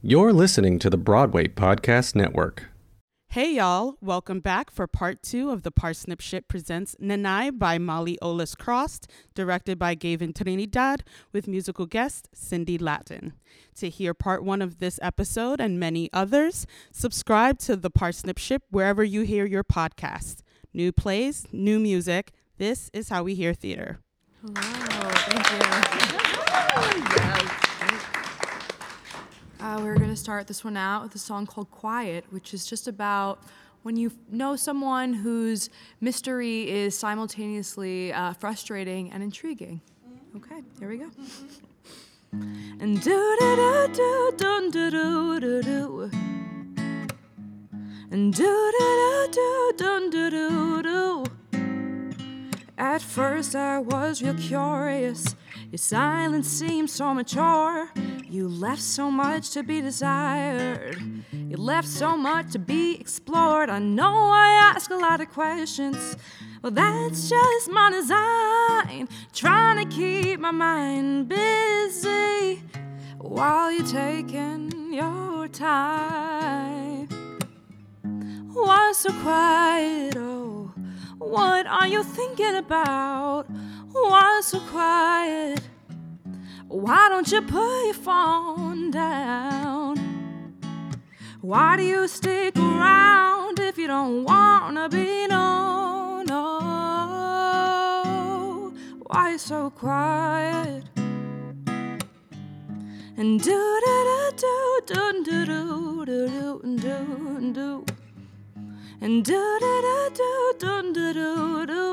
You're listening to the Broadway Podcast Network. Hey, y'all. Welcome back for part two of The Parsnip Ship Presents Nanay by Molly Oles Krost, directed by Gaven Trinidad, with musical guest Cindy Latin. To hear part one of this episode and many others, subscribe to The Parsnip Ship wherever you hear your podcast. New plays, new music. This is how we hear theater. Wow, thank you. Yes. We're going to start this one out with a song called Quiet, which is just about when you know someone whose mystery is simultaneously frustrating and intriguing. Okay, here we go. And do-do-do-do-do-do-do-do-do. And do-do-do-do-do-do-do-do. At first I was real curious. Your silence seemed so mature. You left so much to be desired. You left so much to be explored. I know I ask a lot of questions. Well, that's just my design. Trying to keep my mind busy while you're taking your time. Why so quiet, oh? What are you thinking about? Why so quiet? Why don't you put your phone down? Why do you stick around if you don't wanna be known? Oh, why so quiet? And do do do do do do do do do. And do do do do do do do.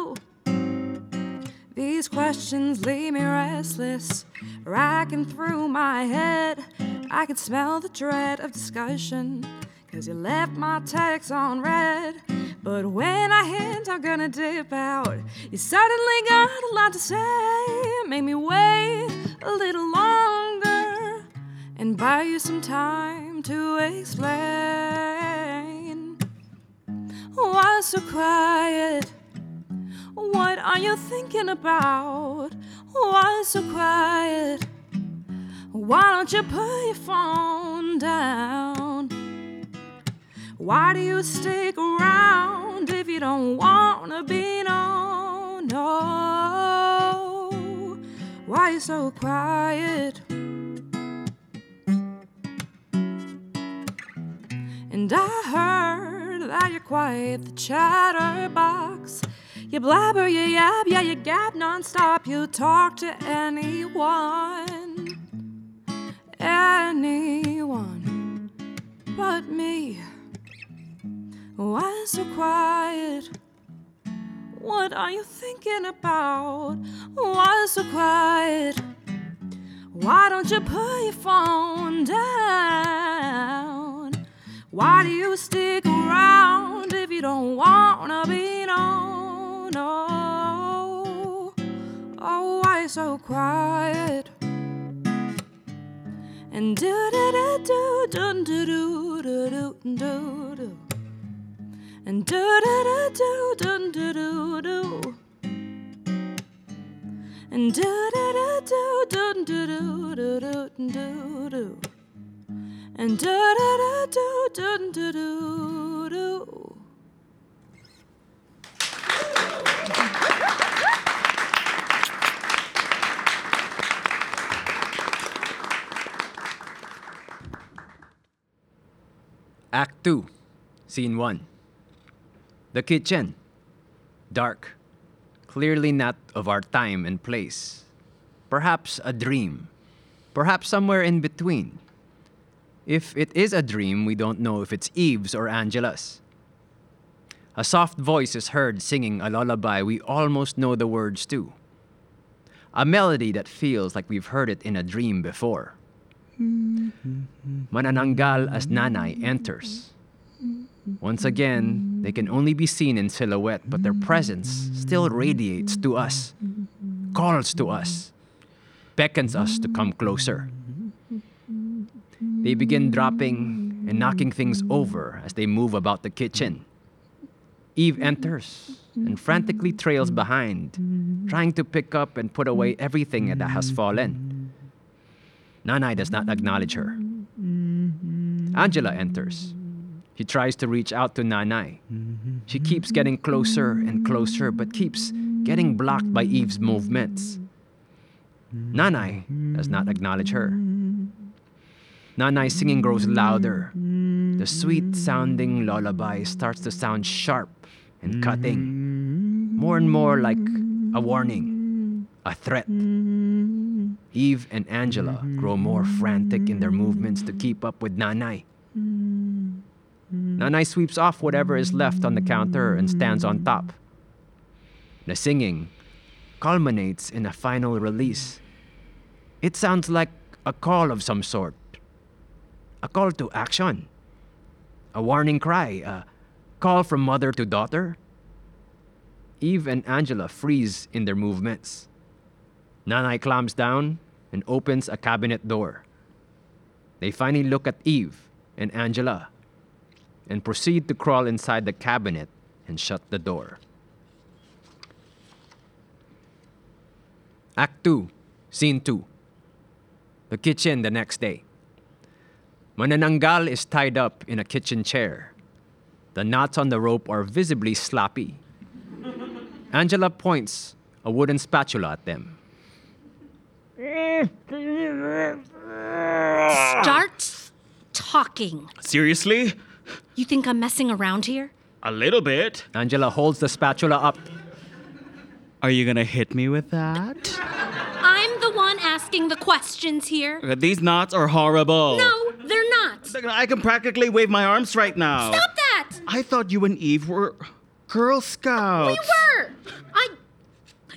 These questions leave me restless, racking through my head. I can smell the dread of discussion, 'cause you left my text on red. But when I hint I'm gonna dip out, you suddenly got a lot to say. Make me wait a little longer and buy you some time to explain. Why so quiet? What are you thinking about? Why so quiet? Why don't you put your phone down? Why do you stick around if you don't wanna be known? No, why you so quiet? And I heard that you're quite the chatterbox. You blabber, you yab, yeah, you gab nonstop. You talk to anyone, anyone but me. Why so quiet? What are you thinking about? Why so quiet? Why don't you put your phone down? Why do you stick around if you don't wanna be known? No, oh, why so quiet? And do do do do do do do do do. And do do do do do do. And do do do do do do do do. And do do do do do do do. Act 2, Scene 1. The kitchen. Dark. Clearly not of our time and place. Perhaps a dream. Perhaps somewhere in between. If it is a dream, we don't know if it's Eve's or Angela's. A soft voice is heard singing a lullaby we almost know the words to. A melody that feels like we've heard it in a dream before. Manananggal as Nanay enters. Once again, they can only be seen in silhouette, but their presence still radiates to us, calls to us, beckons us to come closer. They begin dropping and knocking things over as they move about the kitchen. Eve enters and frantically trails behind, trying to pick up and put away everything that has fallen. Nanay does not acknowledge her. Angela enters. He tries to reach out to Nanay. She keeps getting closer and closer, but keeps getting blocked by Eve's movements. Nanay does not acknowledge her. Nanay's singing grows louder. The sweet-sounding lullaby starts to sound sharp and cutting, more and more like a warning, a threat. Eve and Angela grow more frantic in their movements to keep up with Nanay. Nanay sweeps off whatever is left on the counter and stands on top. The singing culminates in a final release. It sounds like a call of some sort. A call to action. A warning cry. A call from mother to daughter. Eve and Angela freeze in their movements. Nanay climbs down and opens a cabinet door. They finally look at Eve and Angela and proceed to crawl inside the cabinet and shut the door. Act 2, Scene 2. The kitchen the next day. Manananggal is tied up in a kitchen chair. The knots on the rope are visibly sloppy. Angela points a wooden spatula at them. Start talking. Seriously? You think I'm messing around here? A little bit. Angela holds the spatula up. Are you gonna hit me with that? I'm the one asking the questions here. These knots are horrible. No, they're not. I can practically wave my arms right now. Stop that! I thought you and Eve were Girl Scouts. We were!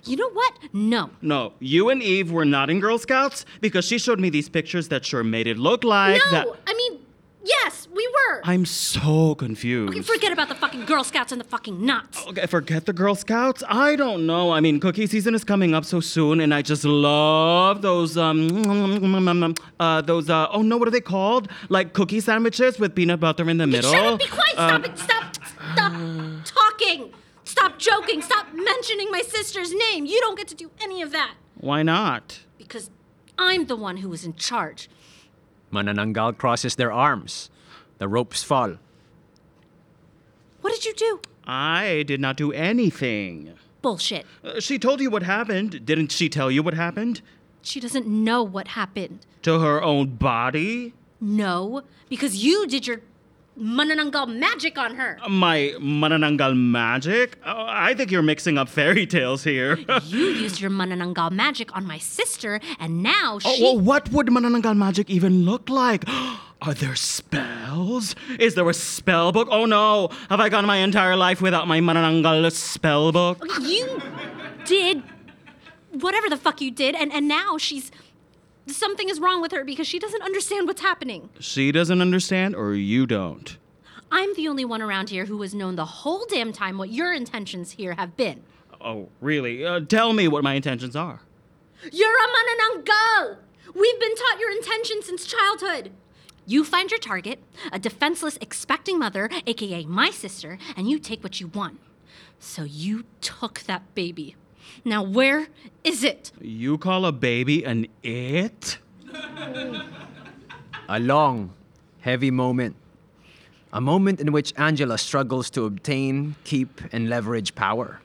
You know what? No. No, you and Eve were not in Girl Scouts because she showed me these pictures that sure made it look like that. No, I mean, yes, we were. I'm so confused. Okay, forget about the fucking Girl Scouts and the fucking knots. Okay, forget the Girl Scouts? I don't know. I mean, cookie season is coming up so soon, and I just love what are they called? Like cookie sandwiches with peanut butter in the middle. Shut up, be quiet, stop talking. Stop joking, stop mentioning my sister's name. You don't get to do any of that. Why not? Because I'm the one who is in charge. Manananggal crosses their arms. The ropes fall. What did you do? I did not do anything. Bullshit. She told you what happened. Didn't she tell you what happened? She doesn't know what happened. To her own body? No, because you did your Manananggal magic on her. My Manananggal magic? Oh, I think you're mixing up fairy tales here. You used your Manananggal magic on my sister, and now she... Oh, well, what would Manananggal magic even look like? Are there spells? Is there a spell book? Oh, no. Have I gone my entire life without my Manananggal spell book? You did whatever the fuck you did, and now she's... Something is wrong with her because she doesn't understand what's happening. She doesn't understand or you don't? I'm the only one around here who has known the whole damn time what your intentions here have been. Oh, really? Tell me what my intentions are. You're a Manananggal! We've been taught your intentions since childhood. You find your target, a defenseless expecting mother, a.k.a. my sister, and you take what you want. So you took that baby. Now, where is it? You call a baby an it? A long, heavy moment. A moment in which Angela struggles to obtain, keep, and leverage power.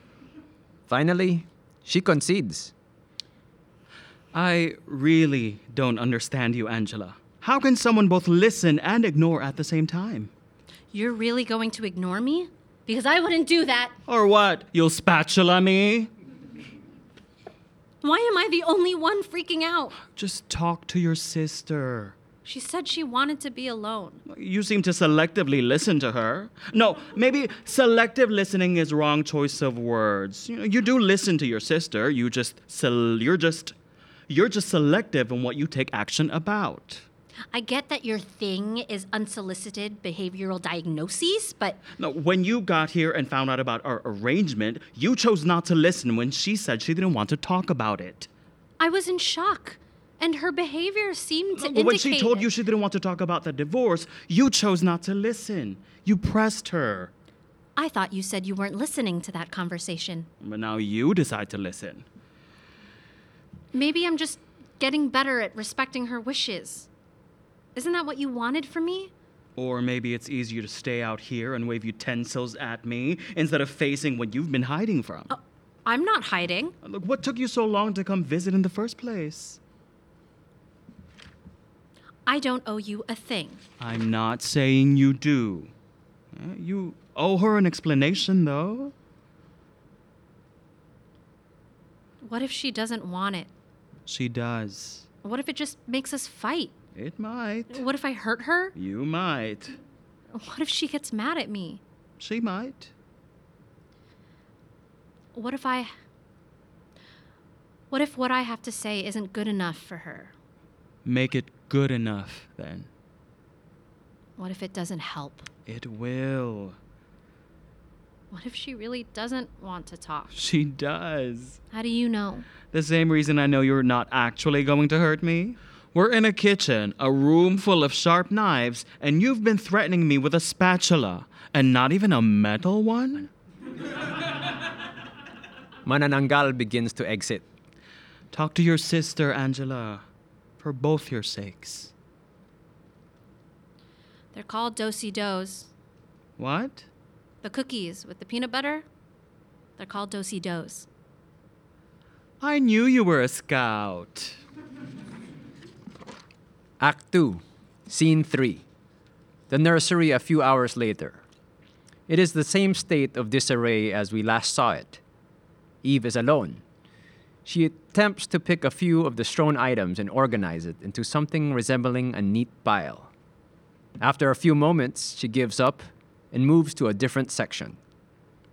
Finally, she concedes. I really don't understand you, Angela. How can someone both listen and ignore at the same time? You're really going to ignore me? Because I wouldn't do that. Or what? You'll spatula me? Why am I the only one freaking out? Just talk to your sister. She said she wanted to be alone. You seem to selectively listen to her. No, maybe selective listening is wrong choice of words. You do listen to your sister. You're just selective in what you take action about. I get that your thing is unsolicited behavioral diagnoses, but... No, when you got here and found out about our arrangement, you chose not to listen when she said she didn't want to talk about it. I was in shock, and her behavior seemed to indicate... When she told you she didn't want to talk about the divorce, you chose not to listen. You pressed her. I thought you said you weren't listening to that conversation. But now you decide to listen. Maybe I'm just getting better at respecting her wishes. Isn't that what you wanted from me? Or maybe it's easier to stay out here and wave utensils at me instead of facing what you've been hiding from. I'm not hiding. Look, what took you so long to come visit in the first place? I don't owe you a thing. I'm not saying you do. You owe her an explanation, though. What if she doesn't want it? She does. What if it just makes us fight? It might. What if I hurt her? You might. What if she gets mad at me? She might. What if what I have to say isn't good enough for her? Make it good enough, then. What if it doesn't help? It will. What if she really doesn't want to talk? She does. How do you know? The same reason I know you're not actually going to hurt me. We're in a kitchen, a room full of sharp knives, and you've been threatening me with a spatula, and not even a metal one? Manananggal begins to exit. Talk to your sister, Angela, for both your sakes. They're called do-si-dos. What? The cookies with the peanut butter, they're called do-si-dos. I knew you were a scout. Act 2, Scene 3. The nursery a few hours later. It is the same state of disarray as we last saw it. Eve is alone. She attempts to pick a few of the strewn items and organize it into something resembling a neat pile. After a few moments, she gives up and moves to a different section.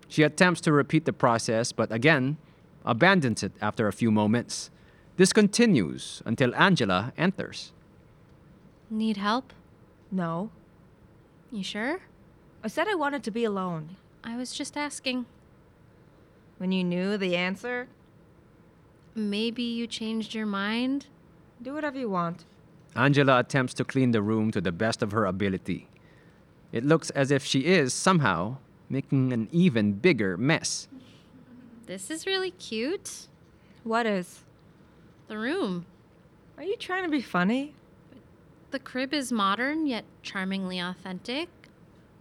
She attempts to repeat the process, but again, abandons it after a few moments. This continues until Angela enters. Need help? No. You sure? I said I wanted to be alone. I was just asking. When you knew the answer? Maybe you changed your mind? Do whatever you want. Angela attempts to clean the room to the best of her ability. It looks as if she is, somehow, making an even bigger mess. This is really cute. What is? The room. Are you trying to be funny? The crib is modern, yet charmingly authentic.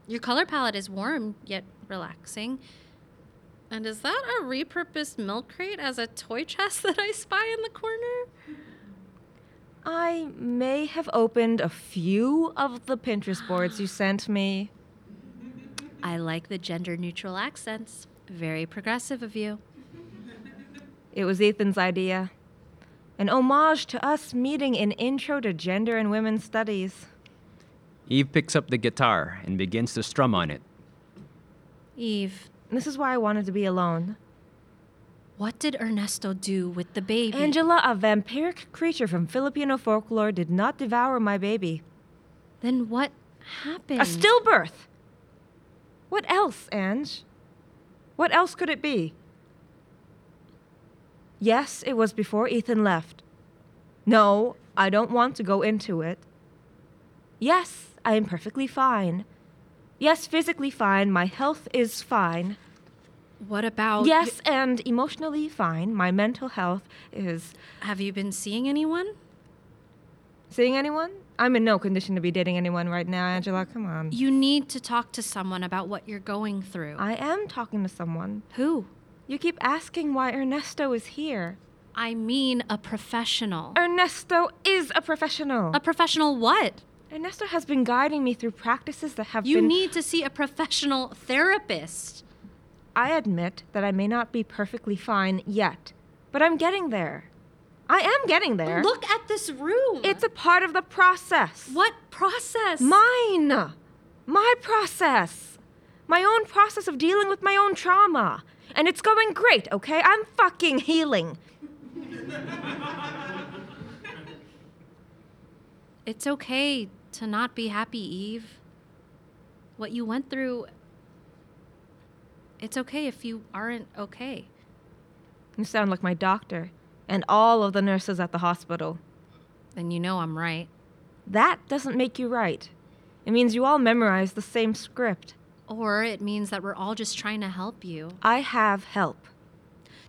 Your color palette is warm, yet relaxing. And is that a repurposed milk crate as a toy chest that I spy in the corner? I may have opened a few of the Pinterest boards you sent me. I like the gender-neutral accents. Very progressive of you. It was Ethan's idea. An homage to us meeting in Intro to Gender and Women's Studies. Eve picks up the guitar and begins to strum on it. Eve. This is why I wanted to be alone. What did Ernesto do with the baby? Angela, a vampiric creature from Filipino folklore, did not devour my baby. Then what happened? A stillbirth! What else, Ange? What else could it be? Yes, it was before Ethan left. No, I don't want to go into it. Yes, I am perfectly fine. Yes, physically fine. My health is fine. What about... Yes, and emotionally fine. My mental health is... Have you been seeing anyone? Seeing anyone? I'm in no condition to be dating anyone right now, Angela. Come on. You need to talk to someone about what you're going through. I am talking to someone. Who? You keep asking why Ernesto is here. I mean a professional. Ernesto is a professional. A professional what? Ernesto has been guiding me through practices that have You need to see a professional therapist. I admit that I may not be perfectly fine yet, but I'm getting there. I am getting there. Look at this room. It's a part of the process. What process? Mine. My process. My own process of dealing with my own trauma. And it's going great, okay? I'm fucking healing. It's okay to not be happy, Eve. What you went through... It's okay if you aren't okay. You sound like my doctor and all of the nurses at the hospital. Then you know I'm right. That doesn't make you right. It means you all memorize the same script. Or it means that we're all just trying to help you. I have help.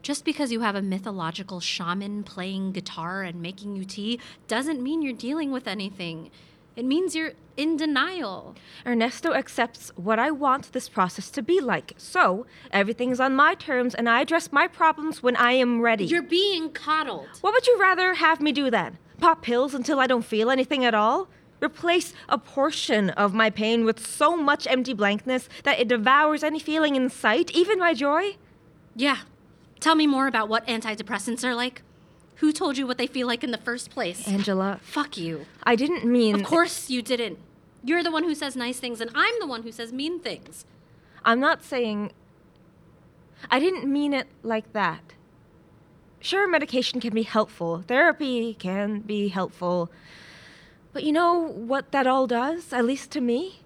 Just because you have a mythological shaman playing guitar and making you tea doesn't mean you're dealing with anything. It means you're in denial. Ernesto accepts what I want this process to be like. So, everything's on my terms, and I address my problems when I am ready. You're being coddled. What would you rather have me do then? Pop pills until I don't feel anything at all? Replace a portion of my pain with so much empty blankness that it devours any feeling in sight, even my joy? Yeah. Tell me more about what antidepressants are like. Who told you what they feel like in the first place? Angela. Fuck you. I didn't mean... Of course you didn't. You're the one who says nice things, and I'm the one who says mean things. I'm not saying... I didn't mean it like that. Sure, medication can be helpful. Therapy can be helpful. But you know what that all does, at least to me?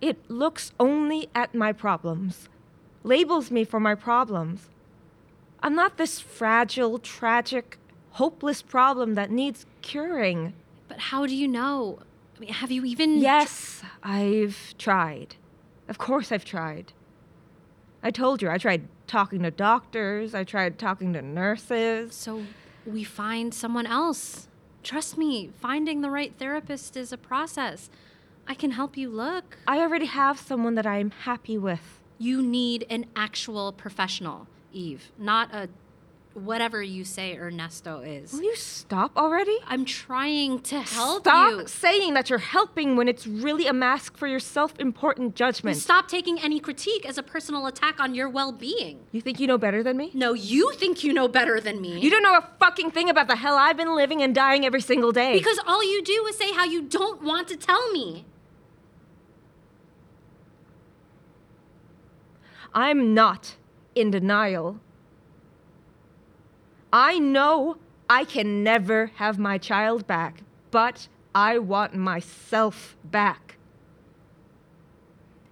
It looks only at my problems. Labels me for my problems. I'm not this fragile, tragic, hopeless problem that needs curing. But how do you know? I mean, have you even... Yes, I've tried. Of course I've tried. I told you, I tried talking to doctors. I tried talking to nurses. So we find someone else. Trust me, finding the right therapist is a process. I can help you look. I already have someone that I'm happy with. You need an actual professional, Eve, not a whatever you say Ernesto is. Will you stop already? I'm trying to help you. Stop saying that you're helping when it's really a mask for your self-important judgment. Stop taking any critique as a personal attack on your well-being. You think you know better than me? No, you think you know better than me. You don't know a fucking thing about the hell I've been living and dying every single day. Because all you do is say how you don't want to tell me. I'm not in denial. I know I can never have my child back, but I want myself back.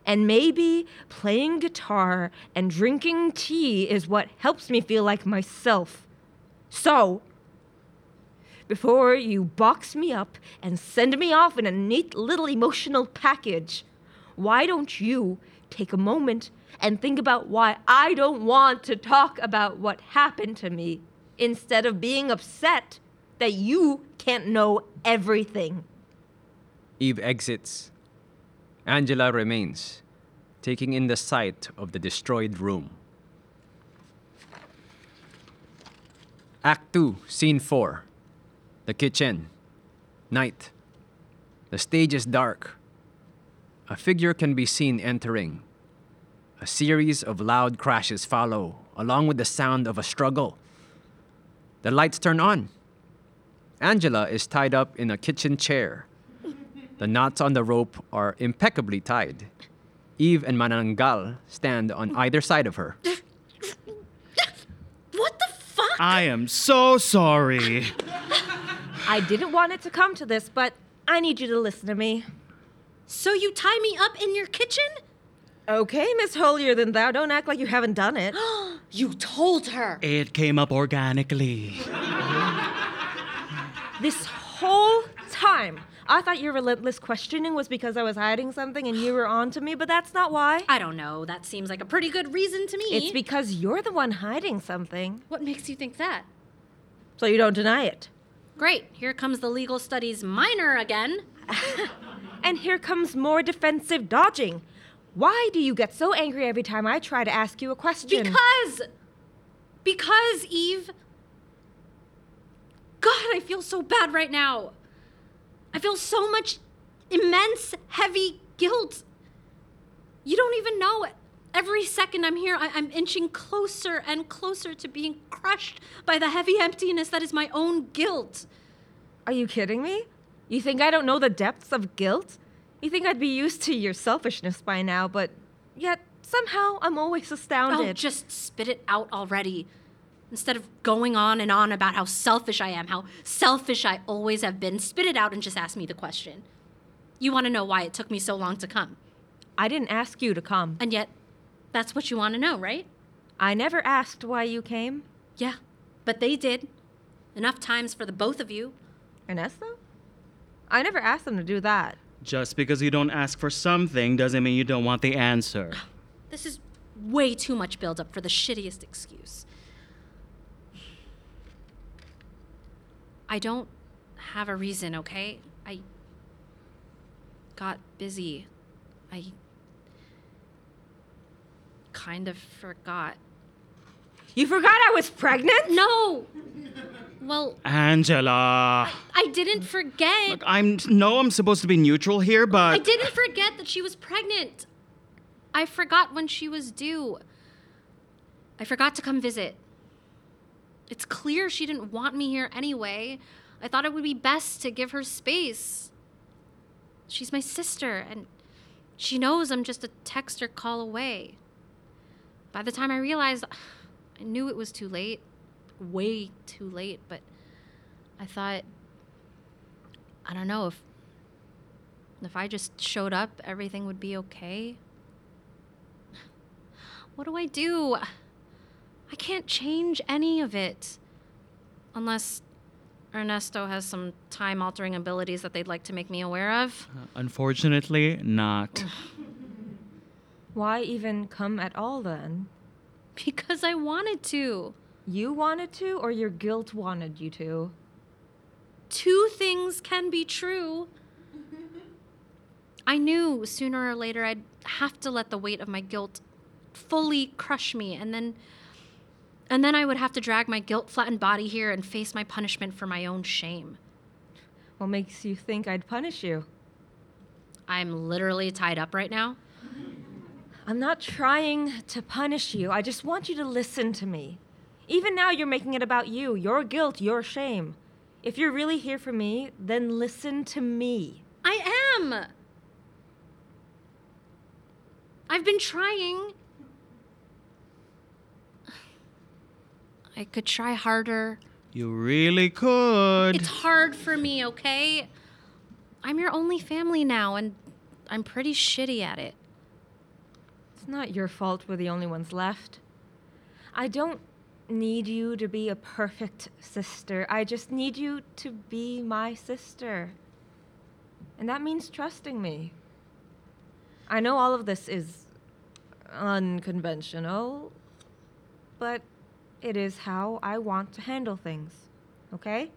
And maybe playing guitar and drinking tea is what helps me feel like myself. So, before you box me up and send me off in a neat little emotional package, why don't you take a moment and think about why I don't want to talk about what happened to me? Instead of being upset that you can't know everything. Eve exits. Angela remains, taking in the sight of the destroyed room. Act 2, Scene 4. The kitchen. Night. The stage is dark. A figure can be seen entering. A series of loud crashes follow, along with the sound of a struggle. The lights turn on. Angela is tied up in a kitchen chair. The knots on the rope are impeccably tied. Eve and Manananggal stand on either side of her. What the fuck? I am so sorry. I didn't want it to come to this, but I need you to listen to me. So you tie me up in your kitchen? Okay, Miss Holier Than Thou, don't act like you haven't done it. You told her. It came up organically. This whole time, I thought your relentless questioning was because I was hiding something and you were on to me, but that's not why. I don't know. That seems like a pretty good reason to me. It's because you're the one hiding something. What makes you think that? So you don't deny it. Great. Here comes the legal studies minor again. And here comes more defensive dodging. Why do you get so angry every time I try to ask you a question? Because, Eve. God, I feel so bad right now. I feel so much immense, heavy guilt. You don't even know it. Every second I'm here, I'm inching closer and closer to being crushed by the heavy emptiness that is my own guilt. Are you kidding me? You think I don't know the depths of guilt? You think I'd be used to your selfishness by now, but yet somehow I'm always astounded. Oh, just spit it out already. Instead of going on and on about how selfish I am, how selfish I always have been, spit it out and just ask me the question. You want to know why it took me so long to come. I didn't ask you to come. And yet, that's what you want to know, right? I never asked why you came. Yeah, but they did. Enough times for the both of you. Ernesto? I never asked them to do that. Just because you don't ask for something doesn't mean you don't want the answer. This is way too much buildup for the shittiest excuse. I don't have a reason, okay? I got busy. I kind of forgot. You forgot I was pregnant? No. Well, Angela. I didn't forget. Look, I'm supposed to be neutral here, but I didn't forget that she was pregnant. I forgot when she was due. I forgot to come visit. It's clear she didn't want me here anyway. I thought it would be best to give her space. She's my sister, and she knows I'm just a text or call away. By the time I realized, I knew it was too late. Way too late, but I thought, I don't know, if I just showed up, everything would be okay. What do? I can't change any of it. Unless Ernesto has some time-altering abilities that they'd like to make me aware of. Unfortunately, not. Why even come at all, then? Because I wanted to. You wanted to, or your guilt wanted you to? Two things can be true. I knew sooner or later I'd have to let the weight of my guilt fully crush me, and then I would have to drag my guilt-flattened body here and face my punishment for my own shame. What makes you think I'd punish you? I'm literally tied up right now. I'm not trying to punish you. I just want you to listen to me. Even now you're making it about you, your guilt, your shame. If you're really here for me, then listen to me. I am! I've been trying. I could try harder. You really could. It's hard for me, okay? I'm your only family now, and I'm pretty shitty at it. It's not your fault we're the only ones left. I don't need you to be a perfect sister. I just need you to be my sister. And that means trusting me. I know all of this is unconventional, but it is how I want to handle things. Okay?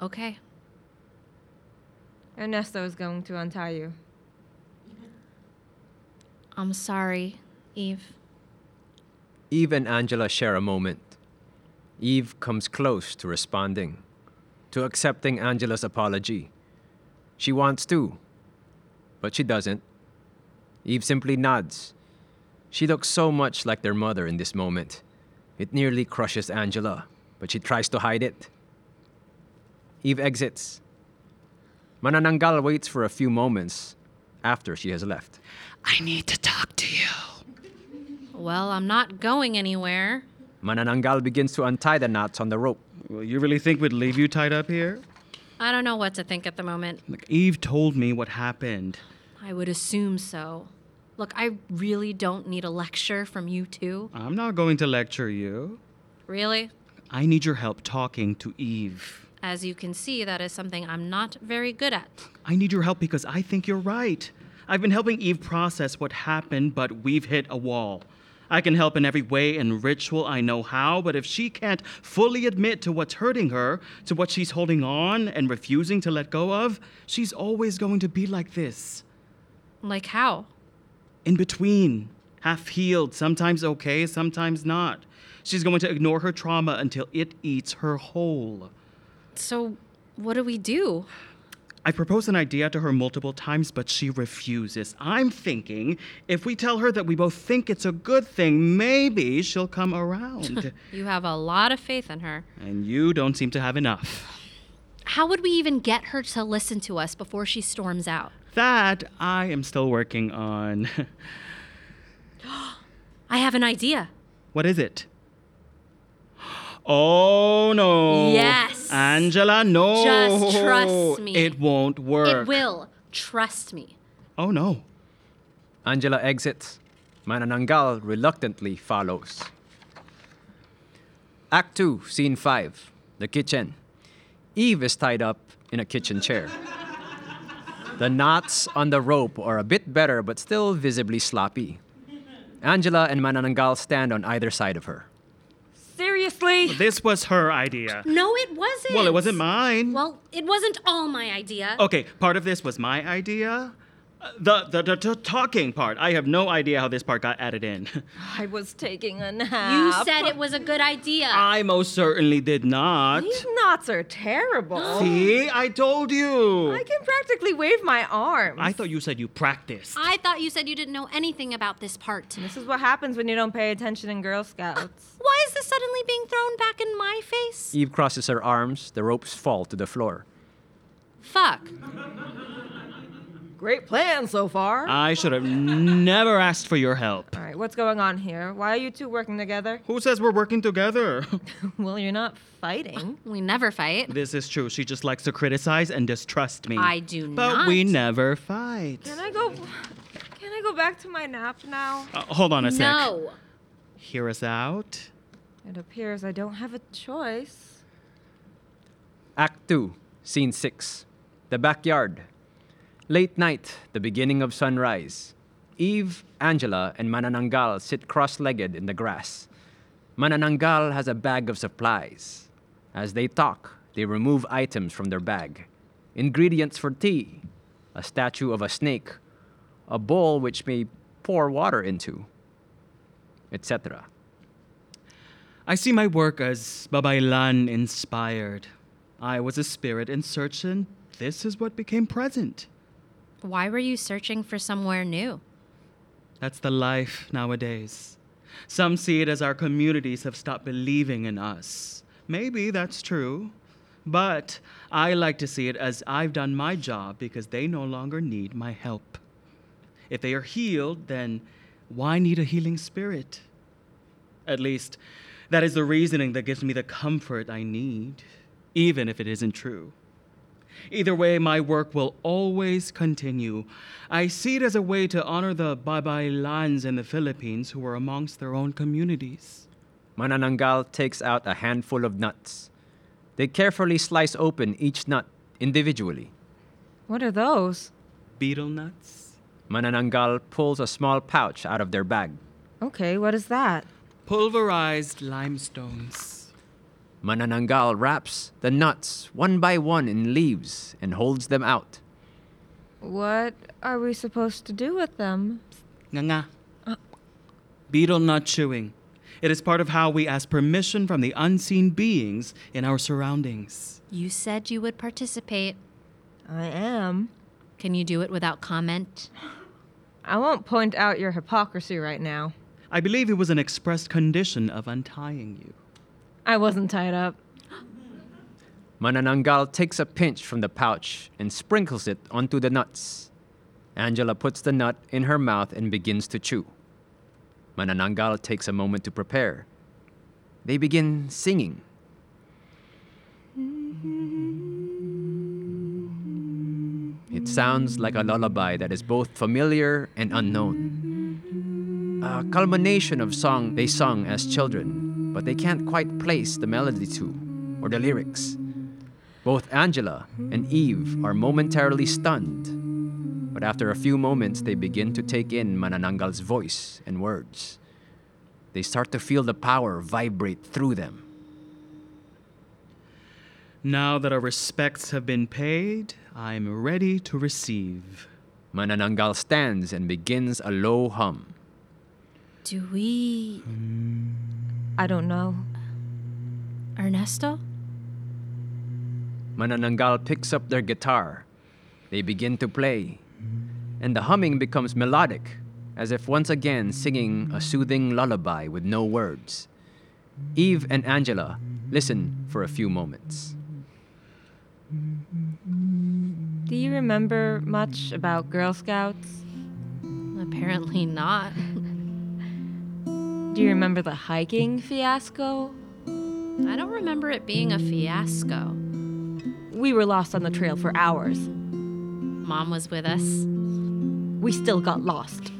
Okay. Ernesto is going to untie you. I'm sorry, Eve. Eve and Angela share a moment. Eve comes close to responding, to accepting Angela's apology. She wants to, but she doesn't. Eve simply nods. She looks so much like their mother in this moment. It nearly crushes Angela, but she tries to hide it. Eve exits. Manananggal waits for a few moments after she has left. I need to talk to you. Well, I'm not going anywhere. Manananggal begins to untie the knots on the rope. Well, you really think we'd leave you tied up here? I don't know what to think at the moment. Look, Eve told me what happened. I would assume so. Look, I really don't need a lecture from you two. I'm not going to lecture you. Really? I need your help talking to Eve. As you can see, that is something I'm not very good at. I need your help because I think you're right. I've been helping Eve process what happened, but we've hit a wall. I can help in every way and ritual I know how, but if she can't fully admit to what's hurting her, to what she's holding on and refusing to let go of, she's always going to be like this. Like how? In between, half healed, sometimes okay, sometimes not. She's going to ignore her trauma until it eats her whole. So what do we do? I proposed an idea to her multiple times, but she refuses. I'm thinking if we tell her that we both think it's a good thing, maybe she'll come around. You have a lot of faith in her. And you don't seem to have enough. How would we even get her to listen to us before she storms out? That I am still working on. I have an idea. What is it? Oh, no. Yes. Angela, no. Just trust me. It won't work. It will. Trust me. Oh, no. Angela exits. Manananggal reluctantly follows. Act 2, Scene 5, the kitchen. Eve is tied up in a kitchen chair. The knots on the rope are a bit better, but still visibly sloppy. Angela and Manananggal stand on either side of her. Seriously? Why? This was her idea. No, it wasn't. Well, it wasn't mine. Well, it wasn't all my idea. Okay, part of this was my idea. The talking part. I have no idea how this part got added in. I was taking a nap. You said it was a good idea. I most certainly did not. These knots are terrible. See? I told you. I can practically wave my arms. I thought you said you practiced. I thought you said you didn't know anything about this part. This is what happens when you don't pay attention in Girl Scouts. Why is this suddenly being thrown back in my face? Eve crosses her arms. The ropes fall to the floor. Fuck. Great plan so far. I should have never asked for your help. All right, what's going on here? Why are you two working together? Who says we're working together? Well, you're not fighting. We never fight. This is true. She just likes to criticize and distrust me. I do not. But we never fight. Can I go back to my nap now? Hold on a sec. No. Hear us out? It appears I don't have a choice. Act 2, Scene 6. The backyard. Late night, the beginning of sunrise. Eve, Angela, and Manananggal sit cross-legged in the grass. Manananggal has a bag of supplies. As they talk, they remove items from their bag. Ingredients for tea, a statue of a snake, a bowl which may pour water into, etc. I see my work as Babaylan inspired. I was a spirit in search, and this is what became present. Why were you searching for somewhere new? That's the life nowadays. Some see it as our communities have stopped believing in us. Maybe that's true. But I like to see it as I've done my job because they no longer need my help. If they are healed, then why need a healing spirit? At least, that is the reasoning that gives me the comfort I need, even if it isn't true. Either way, my work will always continue. I see it as a way to honor the Babaylans in the Philippines who are amongst their own communities. Manananggal takes out a handful of nuts. They carefully slice open each nut individually. What are those? Betel nuts. Manananggal pulls a small pouch out of their bag. Okay, what is that? Pulverized limestones. Manananggal wraps the nuts one by one in leaves and holds them out. What are we supposed to do with them? Nga. Betel nut chewing. It is part of how we ask permission from the unseen beings in our surroundings. You said you would participate. I am. Can you do it without comment? I won't point out your hypocrisy right now. I believe it was an expressed condition of untying you. I wasn't tied up. Manananggal takes a pinch from the pouch and sprinkles it onto the nuts. Angela puts the nut in her mouth and begins to chew. Manananggal takes a moment to prepare. They begin singing. It sounds like a lullaby that is both familiar and unknown. A culmination of song they sung as children, but they can't quite place the melody to, or the lyrics. Both Angela and Eve are momentarily stunned, but after a few moments, they begin to take in Manananggal's voice and words. They start to feel the power vibrate through them. Now that our respects have been paid, I'm ready to receive. Manananggal stands and begins a low hum. Do we... I don't know. Ernesto? Manananggal picks up their guitar. They begin to play, and the humming becomes melodic, as if once again singing a soothing lullaby with no words. Eve and Angela listen for a few moments. Do you remember much about Girl Scouts? Apparently not. Do you remember the hiking fiasco? I don't remember it being a fiasco. We were lost on the trail for hours. Mom was with us. We still got lost.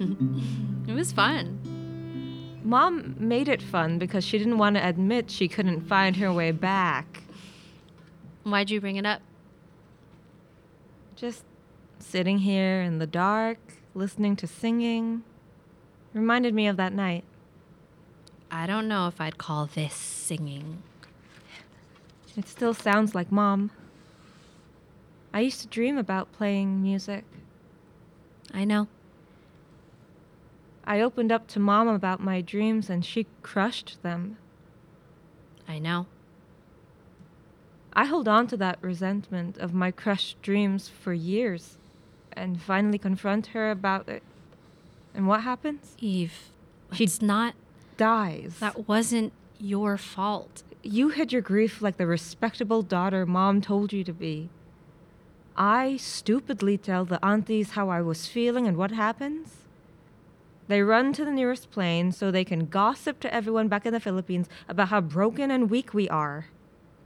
It was fun. Mom made it fun because she didn't want to admit she couldn't find her way back. Why'd you bring it up? Just sitting here in the dark, listening to singing. Reminded me of that night. I don't know if I'd call this singing. It still sounds like Mom. I used to dream about playing music. I know. I opened up to Mom about my dreams and she crushed them. I know. I held on to that resentment of my crushed dreams for years and finally confront her about it. And what happens? Eve, she's not... dies. That wasn't your fault. You hid your grief like the respectable daughter Mom told you to be. I stupidly tell the aunties how I was feeling, and what happens? They run to the nearest plane so they can gossip to everyone back in the Philippines about how broken and weak we are.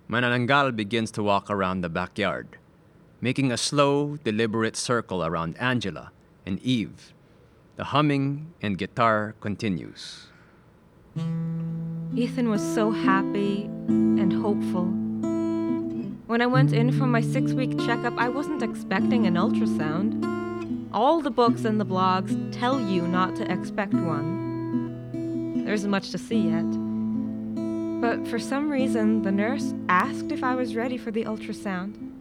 Manananggal begins to walk around the backyard, making a slow, deliberate circle around Angela and Eve. The humming and guitar continues. Ethan was so happy and hopeful. When I went in for my 6-week checkup, I wasn't expecting an ultrasound. All the books and the blogs tell you not to expect one. There isn't much to see yet. But for some reason, the nurse asked if I was ready for the ultrasound.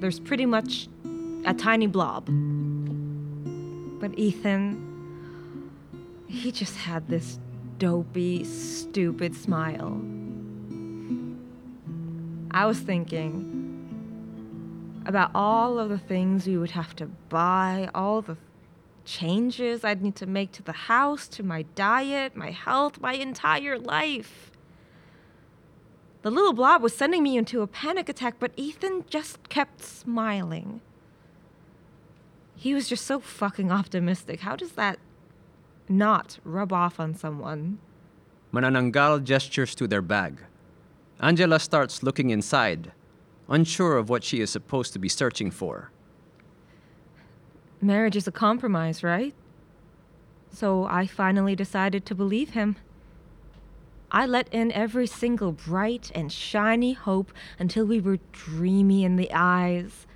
There's pretty much a tiny blob. But Ethan, he just had this dopey, stupid smile. I was thinking about all of the things we would have to buy, all the changes I'd need to make to the house, to my diet, my health, my entire life. The little blob was sending me into a panic attack, but Ethan just kept smiling. He was just so fucking optimistic. How does that not rub off on someone? Manananggal gestures to their bag. Angela starts looking inside, unsure of what she is supposed to be searching for. Marriage is a compromise, right? So I finally decided to believe him. I let in every single bright and shiny hope until we were dreamy in the eyes.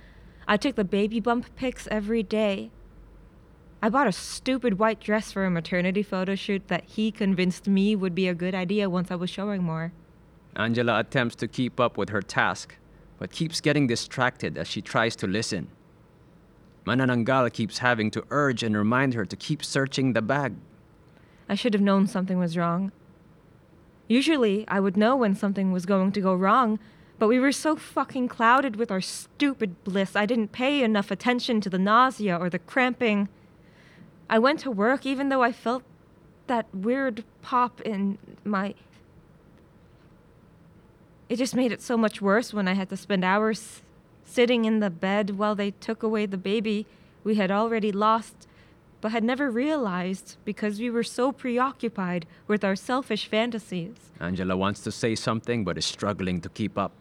I took the baby bump pics every day. I bought a stupid white dress for a maternity photo shoot that he convinced me would be a good idea once I was showing more. Angela attempts to keep up with her task, but keeps getting distracted as she tries to listen. Manananggal keeps having to urge and remind her to keep searching the bag. I should have known something was wrong. Usually, I would know when something was going to go wrong, but we were so fucking clouded with our stupid bliss, I didn't pay enough attention to the nausea or the cramping. I went to work even though I felt that weird pop in my... It just made it so much worse when I had to spend hours sitting in the bed while they took away the baby we had already lost, but had never realized because we were so preoccupied with our selfish fantasies. Angela wants to say something, but is struggling to keep up.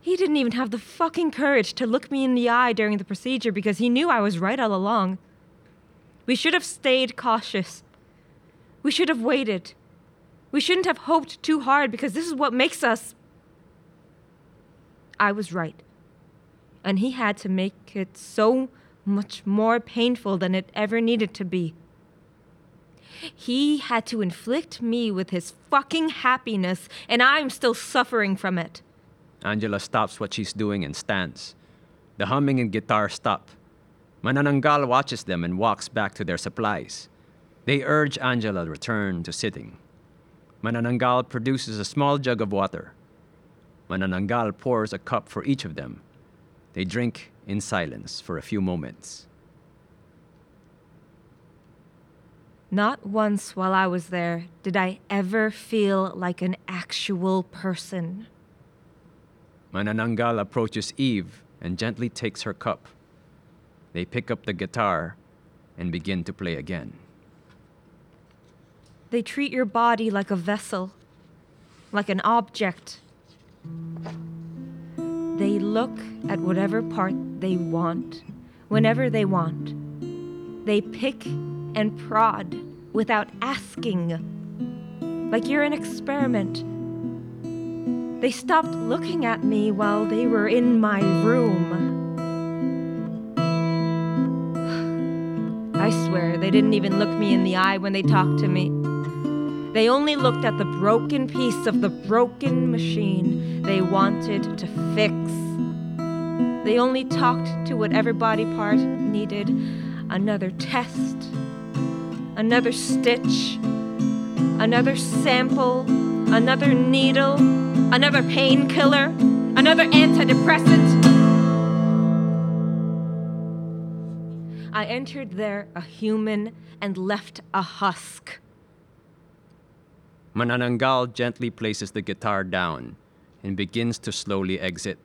He didn't even have the fucking courage to look me in the eye during the procedure because he knew I was right all along. We should have stayed cautious. We should have waited. We shouldn't have hoped too hard because this is what makes us... I was right. And he had to make it so much more painful than it ever needed to be. He had to inflict me with his fucking happiness, and I'm still suffering from it. Angela stops what she's doing and stands. The humming and guitar stop. Manananggal watches them and walks back to their supplies. They urge Angela to return to sitting. Manananggal produces a small jug of water. Manananggal pours a cup for each of them. They drink in silence for a few moments. Not once while I was there did I ever feel like an actual person. Manananggal approaches Eve and gently takes her cup. They pick up the guitar and begin to play again. They treat your body like a vessel, like an object. They look at whatever part they want, whenever they want. They pick and prod without asking, like you're an experiment. They stopped looking at me while they were in my room. I swear they didn't even look me in the eye when they talked to me. They only looked at the broken piece of the broken machine they wanted to fix. They only talked to whatever body part needed another test, another stitch, another sample, another needle, another painkiller, another antidepressant. I entered there a human and left a husk. Manananggal gently places the guitar down and begins to slowly exit.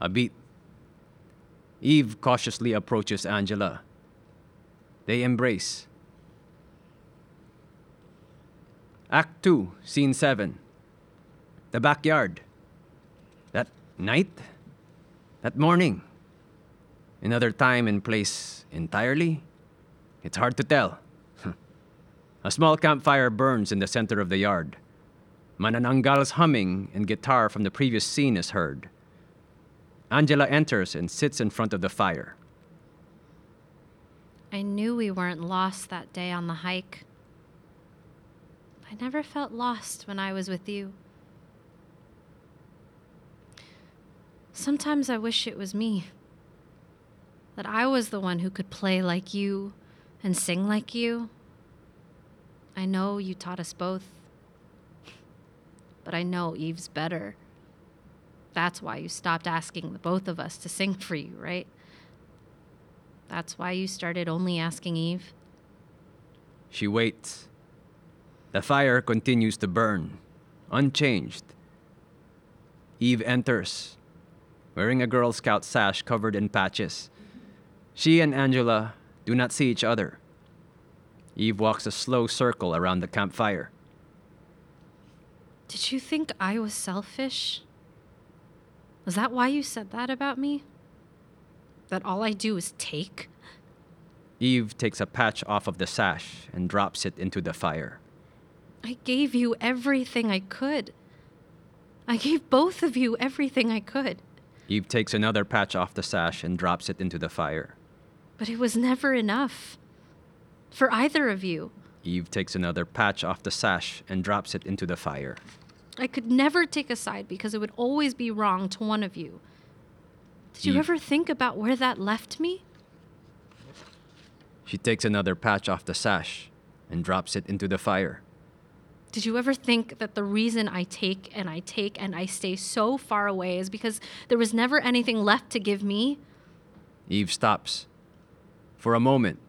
A beat. Eve cautiously approaches Angela. They embrace. Act 2, Scene 7. The backyard. That night? That morning? Another time and place entirely? It's hard to tell. A small campfire burns in the center of the yard. Manananggal's humming and guitar from the previous scene is heard. Angela enters and sits in front of the fire. I knew we weren't lost that day on the hike. I never felt lost when I was with you. Sometimes I wish it was me. That I was the one who could play like you and sing like you. I know you taught us both, but I know Eve's better. That's why you stopped asking the both of us to sing for you, right? That's why you started only asking Eve. She waits. The fire continues to burn, unchanged. Eve enters, wearing a Girl Scout sash covered in patches. She and Angela do not see each other. Eve walks a slow circle around the campfire. Did you think I was selfish? Was that why you said that about me? That all I do is take? Eve takes a patch off of the sash and drops it into the fire. I gave you everything I could. I gave both of you everything I could. Eve takes another patch off the sash and drops it into the fire. But it was never enough. For either of you. Eve takes another patch off the sash and drops it into the fire. I could never take a side because it would always be wrong to one of you. Did you ever think about where that left me? She takes another patch off the sash and drops it into the fire. Did you ever think that the reason I take and I stay so far away is because there was never anything left to give me? Eve stops. For a moment,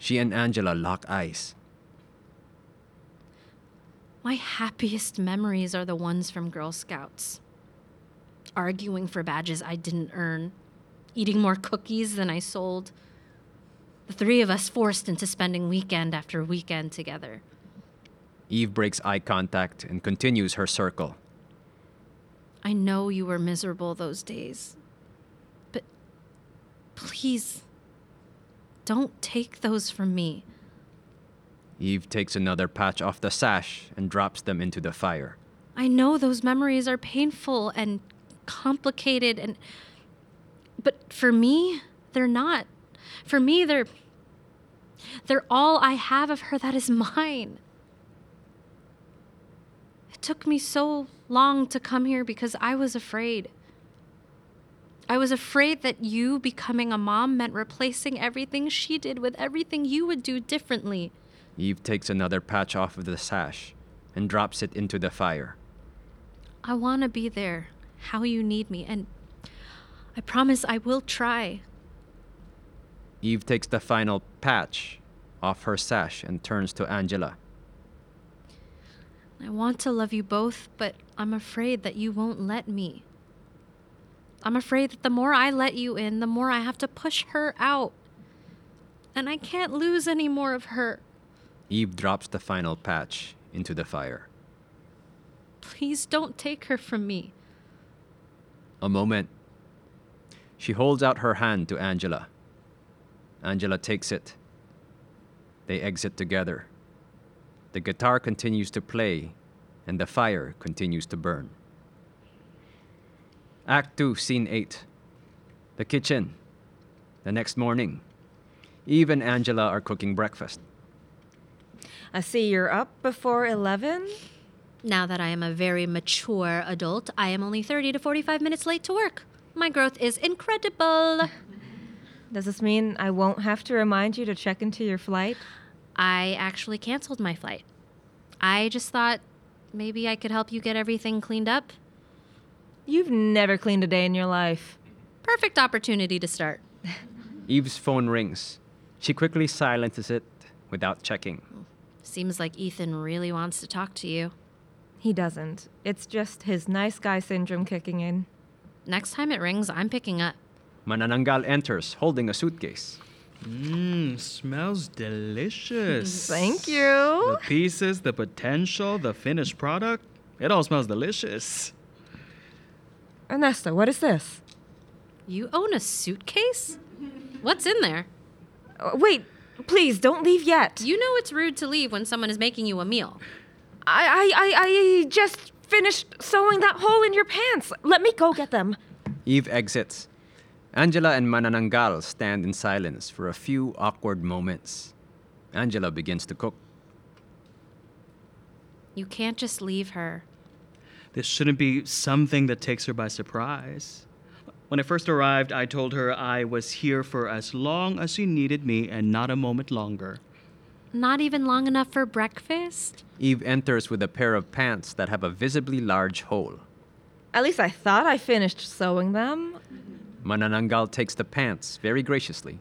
she and Angela lock eyes. My happiest memories are the ones from Girl Scouts. Arguing for badges I didn't earn. Eating more cookies than I sold. The three of us forced into spending weekend after weekend together. Eve breaks eye contact and continues her circle. I know you were miserable those days, but please, don't take those from me. Eve takes another patch off the sash and drops them into the fire. I know those memories are painful and complicated, but for me, they're not. For me, they're all I have of her that is mine. It took me so long to come here because I was afraid. I was afraid that you becoming a mom meant replacing everything she did with everything you would do differently. Eve takes another patch off of the sash and drops it into the fire. I want to be there, how you need me, and I promise I will try. Eve takes the final patch off her sash and turns to Angela. I want to love you both, but I'm afraid that you won't let me. I'm afraid that the more I let you in, the more I have to push her out. And I can't lose any more of her. Eve drops the final patch into the fire. Please don't take her from me. A moment. She holds out her hand to Angela. Angela takes it. They exit together. The guitar continues to play, and the fire continues to burn. Act 2, Scene 8. The kitchen. The next morning. Eve and Angela are cooking breakfast. I see you're up before 11. Now that I am a very mature adult, I am only 30 to 45 minutes late to work. My growth is incredible. Does this mean I won't have to remind you to check into your flight? I actually canceled my flight. I just thought maybe I could help you get everything cleaned up. You've never cleaned a day in your life. Perfect opportunity to start. Eve's phone rings. She quickly silences it without checking. Seems like Ethan really wants to talk to you. He doesn't. It's just his nice guy syndrome kicking in. Next time it rings, I'm picking up. Manananggal enters, holding a suitcase. Smells delicious. Thank you. The pieces, the potential, the finished product. It all smells delicious. Ernesto, what is this? You own a suitcase? What's in there? Wait, please, don't leave yet. You know it's rude to leave when someone is making you a meal. I just finished sewing that hole in your pants. Let me go get them. Eve exits. Angela and Manananggal stand in silence for a few awkward moments. Angela begins to cook. You can't just leave her. This shouldn't be something that takes her by surprise. When I first arrived, I told her I was here for as long as she needed me and not a moment longer. Not even long enough for breakfast? Eve enters with a pair of pants that have a visibly large hole. At least I thought I finished sewing them. Manananggal takes the pants very graciously.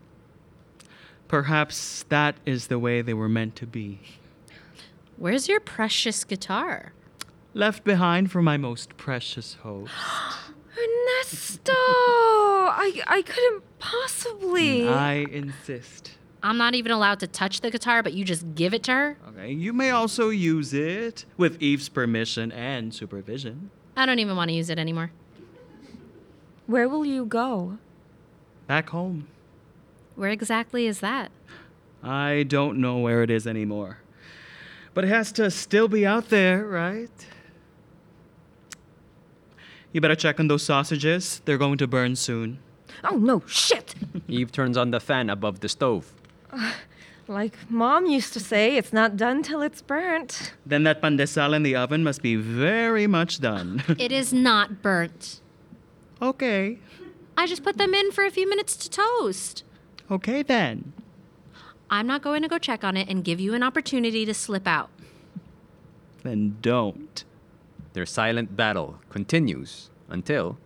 Perhaps that is the way they were meant to be. Where's your precious guitar? Left behind for my most precious host. Ernesto! I couldn't possibly. And I insist. I'm not even allowed to touch the guitar, but you just give it to her? Okay, you may also use it with Eve's permission and supervision. I don't even want to use it anymore. Where will you go? Back home. Where exactly is that? I don't know where it is anymore. But it has to still be out there, right? You better check on those sausages. They're going to burn soon. Oh, no, shit! Eve turns on the fan above the stove. Like Mom used to say, it's not done till it's burnt. Then that pandesal in the oven must be very much done. It is not burnt. Okay. I just put them in for a few minutes to toast. Okay, then. I'm not going to go check on it and give you an opportunity to slip out. Then don't. Their silent battle continues until...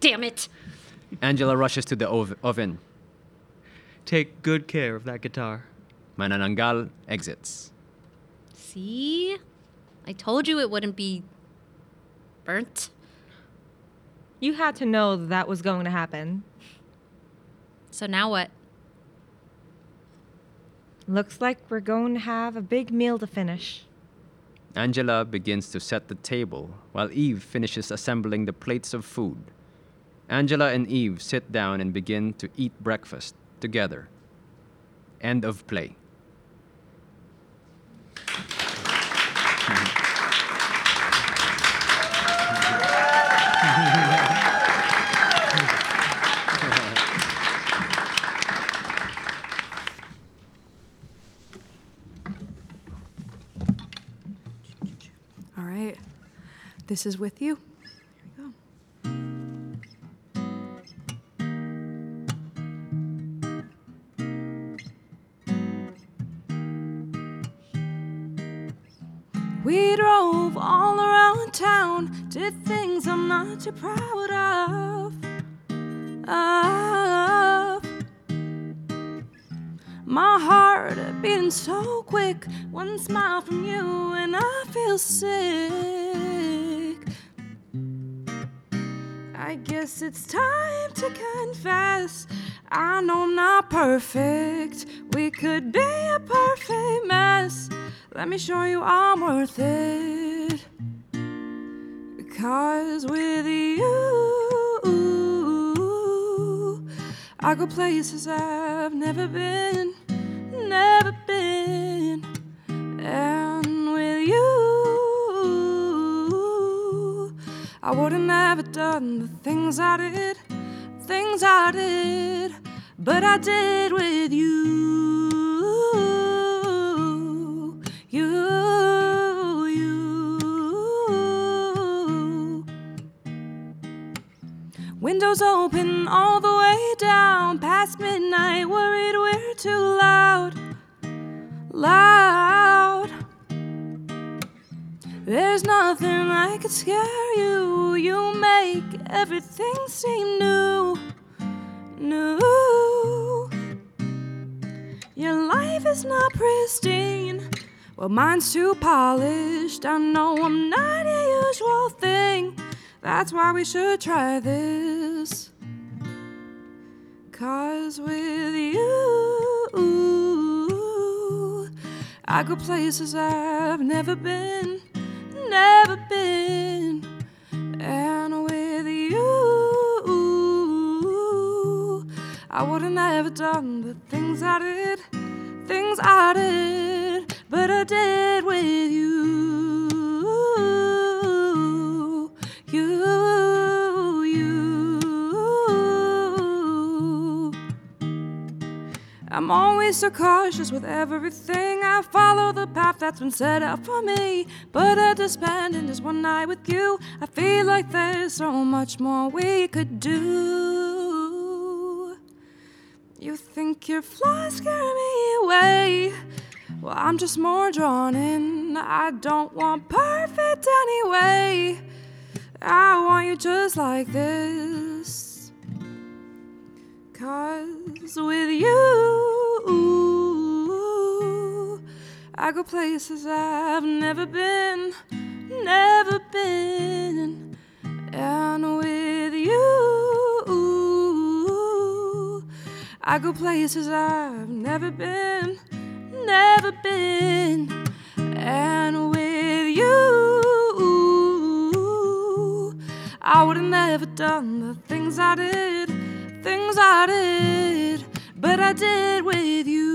Damn it! Angela rushes to the oven. Take good care of that guitar. Manananggal exits. See? I told you it wouldn't be... burnt. You had to know that was going to happen. So now what? Looks like we're going to have a big meal to finish. Angela begins to set the table while Eve finishes assembling the plates of food. Angela and Eve sit down and begin to eat breakfast together. End of play. All right. This is with you. All around town, did things I'm not too proud of. My heart beating so quick, one smile from you and I feel sick. I guess it's time to confess, I know I'm not perfect. We could be a perfect mess. Let me show you I'm worth it. Because with you, I go places I've never been. And with you, I would have never done the things I did, but I did with you. windows open all the way down. Past midnight, worried we're too loud. There's nothing I could scare you. You make everything seem new. Your life is not pristine. Well, mine's too polished. I know I'm not your usual thing. That's why we should try this. 'Cause with you, I go places I've never been. And with you, I wouldn't have done the things I did, but I did with you. I'm always so cautious with everything. I follow the path that's been set out for me, but I disband in just one night with you. I feel like there's so much more we could do. You think your flaws scare me away. Well, I'm just more drawn in. I don't want perfect anyway. I want you just like this. 'Cause with you, I go places I've never been. And with you, I go places I've never been. And with you, I would have never done the things I did, but I did with you.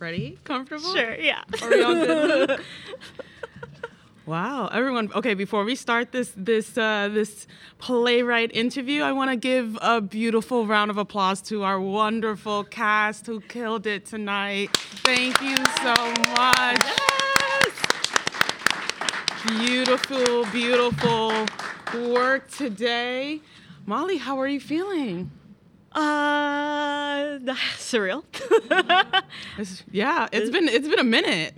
Ready? Comfortable? Sure, yeah. Are we all good? Wow, everyone. Okay, before we start this playwright interview, I want to give a beautiful round of applause to our wonderful cast who killed it tonight. Thank you so much. Yes! Beautiful, beautiful work today. Molly, how are you feeling? Surreal. It's been a minute.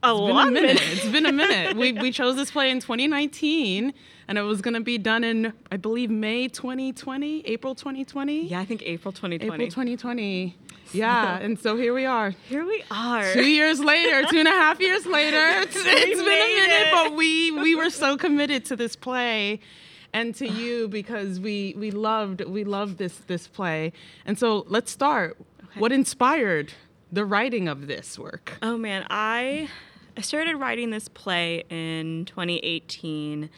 It's been a minute. We chose this play in 2019, and it was going to be done in, I believe, April 2020. Yeah, I think April 2020. Yeah, and so here we are. 2 years later, 2.5 years later. It's been a minute, but we were so committed to this play. And to you, because we loved this play. And so let's start. Okay. What inspired the writing of this work? Oh, man. I started writing this play in 2018.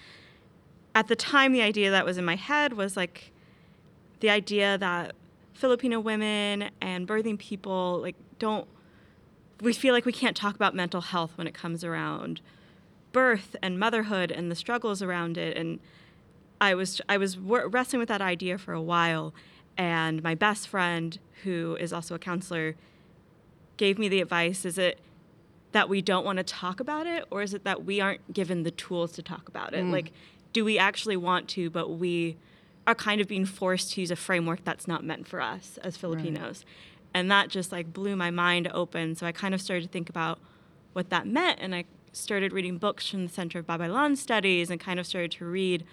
At the time, the idea that was in my head was like the idea that Filipino women and birthing people, like, we feel like we can't talk about mental health when it comes around birth and motherhood and the struggles around it. And I was wrestling with that idea for a while, and my best friend, who is also a counselor, gave me the advice, is it that we don't want to talk about it, or is it that we aren't given the tools to talk about it? Like, do we actually want to, but we are kind of being forced to use a framework that's not meant for us as Filipinos? Right. And that just, like, blew my mind open, so I kind of started to think about what that meant, and I started reading books from the Center of Babaylan Studies and kind of started to read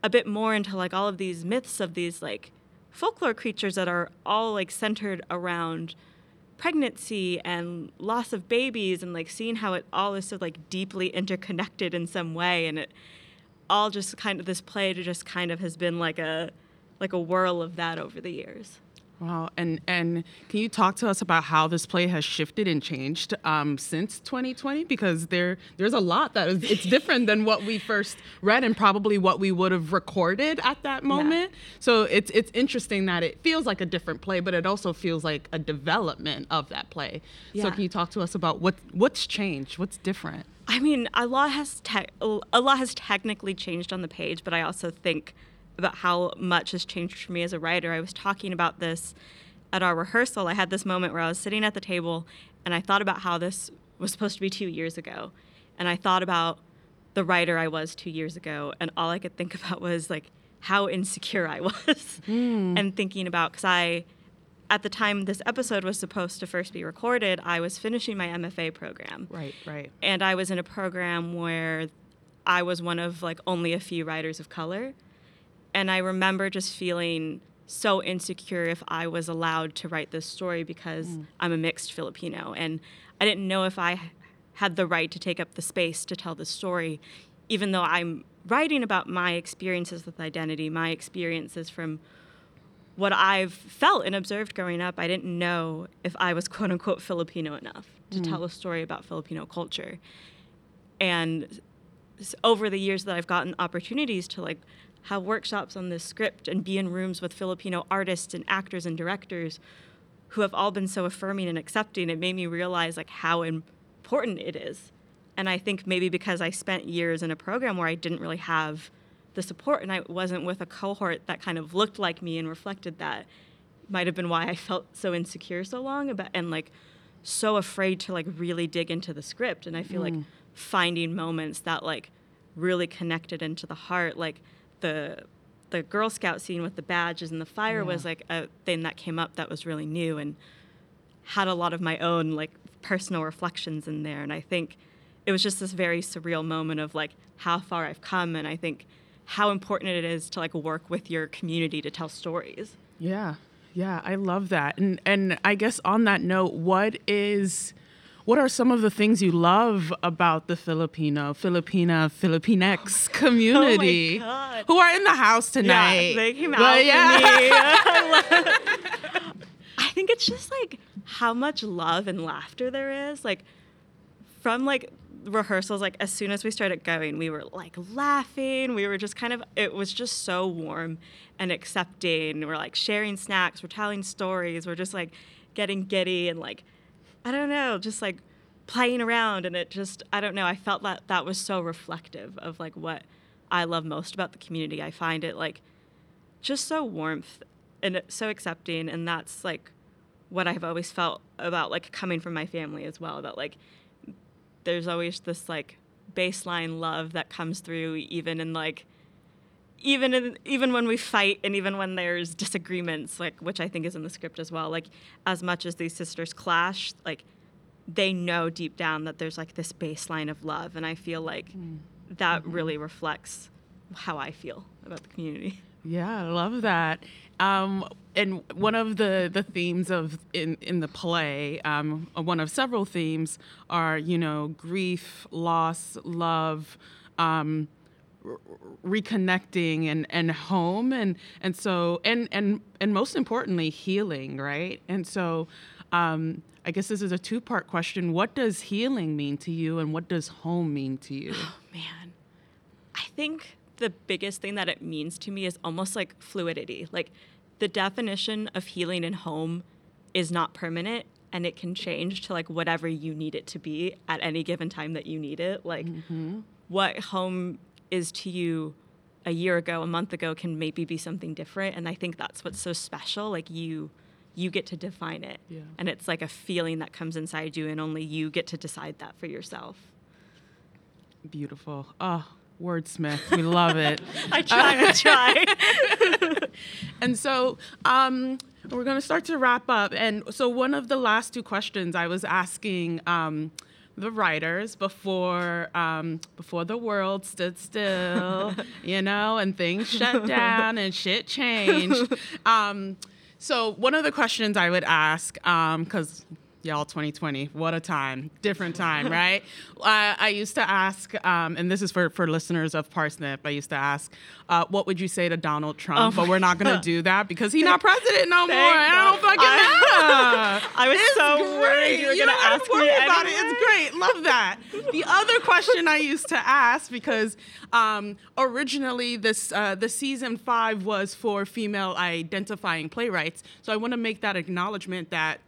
a bit more into, like, all of these myths of these, like, folklore creatures that are all, like, centered around pregnancy and loss of babies, and, like, seeing how it all is so, like, deeply interconnected in some way. And it all just kind of, this play just kind of has been like a whirl of that over the years. Wow. And can you talk to us about how this play has shifted and changed since 2020? Because there's a lot that is, it's different than what we first read and probably what we would have recorded at that moment. Yeah. So it's interesting that it feels like a different play, but it also feels like a development of that play. Yeah. So can you talk to us about what's changed? What's different? I mean, a lot has technically changed on the page, but I also think about how much has changed for me as a writer. I was talking about this at our rehearsal. I had this moment where I was sitting at the table and I thought about how this was supposed to be 2 years ago. And I thought about the writer I was 2 years ago. And all I could think about was like how insecure I was and thinking about, because at the time this episode was supposed to first be recorded, I was finishing my MFA program. Right. And I was in a program where I was one of like only a few writers of color. And I remember just feeling so insecure if I was allowed to write this story because I'm a mixed Filipino. And I didn't know if I had the right to take up the space to tell the story, even though I'm writing about my experiences with identity, my experiences from what I've felt and observed growing up. I didn't know if I was, quote unquote, Filipino enough to tell a story about Filipino culture. And over the years that I've gotten opportunities to like have workshops on this script and be in rooms with Filipino artists and actors and directors who have all been so affirming and accepting, it made me realize like how important it is. And I think maybe because I spent years in a program where I didn't really have the support and I wasn't with a cohort that kind of looked like me and reflected that, might have been why I felt so insecure so long about, and like so afraid to like really dig into the script. And I feel like finding moments that like really connected into the heart, like the Girl Scout scene with the badges and the fire was like a thing that came up that was really new and had a lot of my own like personal reflections in there. And I think it was just this very surreal moment of like how far I've come, and I think how important it is to like work with your community to tell stories. Yeah, I love that. And I guess on that note, what are some of the things you love about the Filipinx community? Oh my God. Who are in the house tonight? Yeah, they came out for me. I think it's just like how much love and laughter there is. Like from like rehearsals, like as soon as we started going, we were like laughing. We were just it was just so warm and accepting. We're like sharing snacks. We're telling stories. We're just like getting giddy and like, I don't know, just like playing around. And it just, I don't know, I felt that was so reflective of like what I love most about the community. I find it like just so warmth and so accepting. And that's like what I've always felt about like coming from my family as well, that like there's always this like baseline love that comes through even when we fight and even when there's disagreements, like, which I think is in the script as well, like as much as these sisters clash, like they know deep down that there's like this baseline of love. And I feel like that really reflects how I feel about the community. Yeah, I love that. And one of the themes of in the play, one of several themes are, grief, loss, love, reconnecting and home and so and most importantly healing, right? And so I guess this is a two-part question. What does healing mean to you and what does home mean to you? Oh man, I think the biggest thing that it means to me is almost like fluidity. Like the definition of healing and home is not permanent and it can change to like whatever you need it to be at any given time that you need it. Like what home is to you a year ago, a month ago, can maybe be something different. And I think that's what's so special. Like you get to define it. Yeah. And it's like a feeling that comes inside you and only you get to decide that for yourself. Beautiful. Oh, wordsmith. We love it. I try. And so, we're going to start to wrap up. And so one of the last two questions I was asking, the writers before the world stood still, and things shut down and shit changed. So one of the questions I would ask, because y'all, 2020, what a time, different time, right? I used to ask, and this is for listeners of Parsnip, I used to ask, what would you say to Donald Trump? But we're not going to do that because he's not president no more. And I don't fucking matter. I was so worried you were going to ask me about it. It's great. Love that. The other question I used to ask, because originally this the season 5 was for female identifying playwrights. So I want to make that acknowledgement that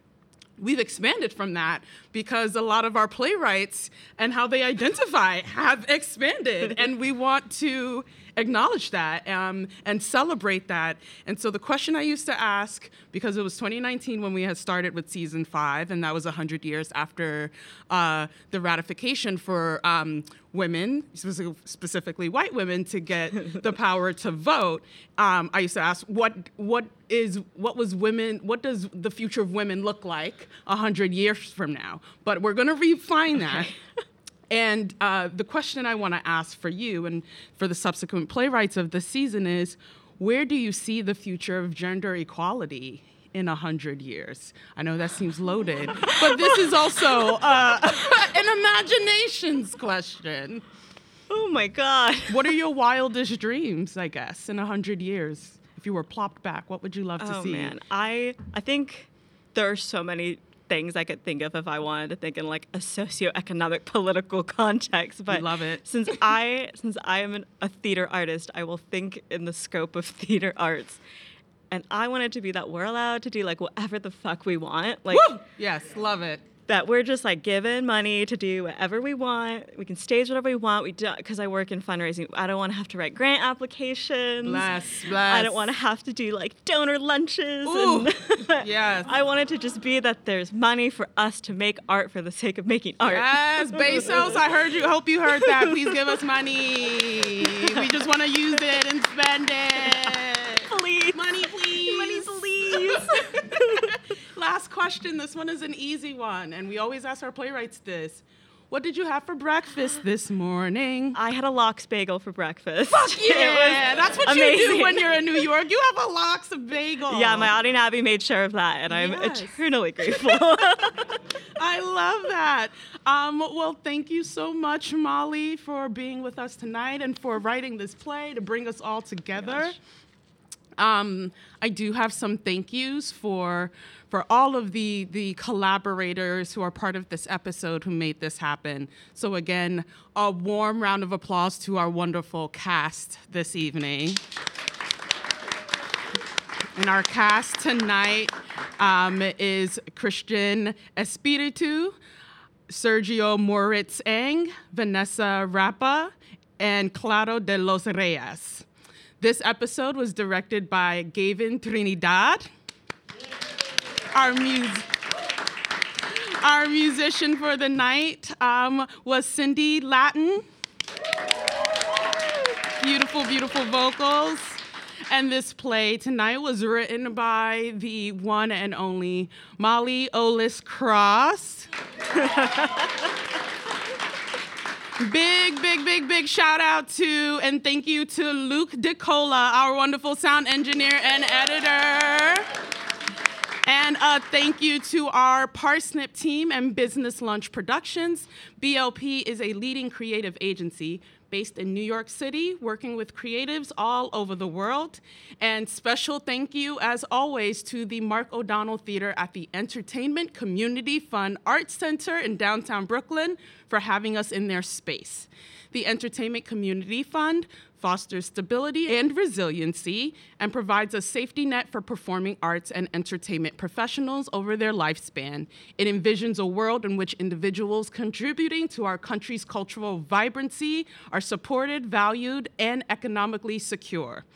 we've expanded from that because a lot of our playwrights and how they identify have expanded, and we want to acknowledge that and celebrate that. And so the question I used to ask, because it was 2019 when we had started with season 5, and that was 100 years after the ratification for women, specifically white women, to get the power to vote. I used to ask, what does the future of women look like 100 years from now? But we're going to refine that. And the question I want to ask for you and for the subsequent playwrights of the season is, where do you see the future of gender equality in 100 years? I know that seems loaded, but this is also an imaginations question. Oh, my God. What are your wildest dreams, I guess, in 100 years? If you were plopped back, what would you love to see? Oh, man. I think there are so many things I could think of if I wanted to think in like a socioeconomic political context, but love it. Since I am a theater artist, I will think in the scope of theater arts, and I want it to be that we're allowed to do like whatever the fuck we want, like Woo! Yes, love it. That we're just like given money to do whatever we want. We can stage whatever we want. We don't, because I work in fundraising. I don't want to have to write grant applications. Bless. I don't want to have to do like donor lunches. Ooh, and yes. I want it to just be that there's money for us to make art for the sake of making art. Yes, Bezos, I heard you. Hope you heard that. Please give us money. We just want to use it and spend it. Please. Money, please. Money, please. Last question. This one is an easy one, and we always ask our playwrights this. What did you have for breakfast this morning? I had a lox bagel for breakfast. Fuck yeah! That's what amazing. You do when you're in New York. You have a lox bagel. Yeah, my Auntie Nabby made sure of that, and I'm eternally grateful. I love that. Well, thank you so much, Molly, for being with us tonight and for writing this play to bring us all together. Gosh. I do have some thank yous for all of the collaborators who are part of this episode who made this happen. So again, a warm round of applause to our wonderful cast this evening. And our cast tonight is Kristian Espiritu, Sergio Moritz Eng, Vanessa Rappa, and Claro de los Reyes. This episode was directed by Gaven Trinidad. Our musician for the night was Cindy Latin. Beautiful, beautiful vocals. And this play tonight was written by the one and only Molly Oles Krost. Big, big, big, big shout out to and thank you to Luke DeCola, our wonderful sound engineer and editor. And a thank you to our Parsnip team and Business Lunch Productions. BLP is a leading creative agency based in New York City, working with creatives all over the world. And special thank you, as always, to the Mark O'Donnell Theater at the Entertainment Community Fund Arts Center in downtown Brooklyn for having us in their space. The Entertainment Community Fund fosters stability and resiliency and provides a safety net for performing arts and entertainment professionals over their lifespan. It envisions a world in which individuals contributing to our country's cultural vibrancy are supported, valued, and economically secure.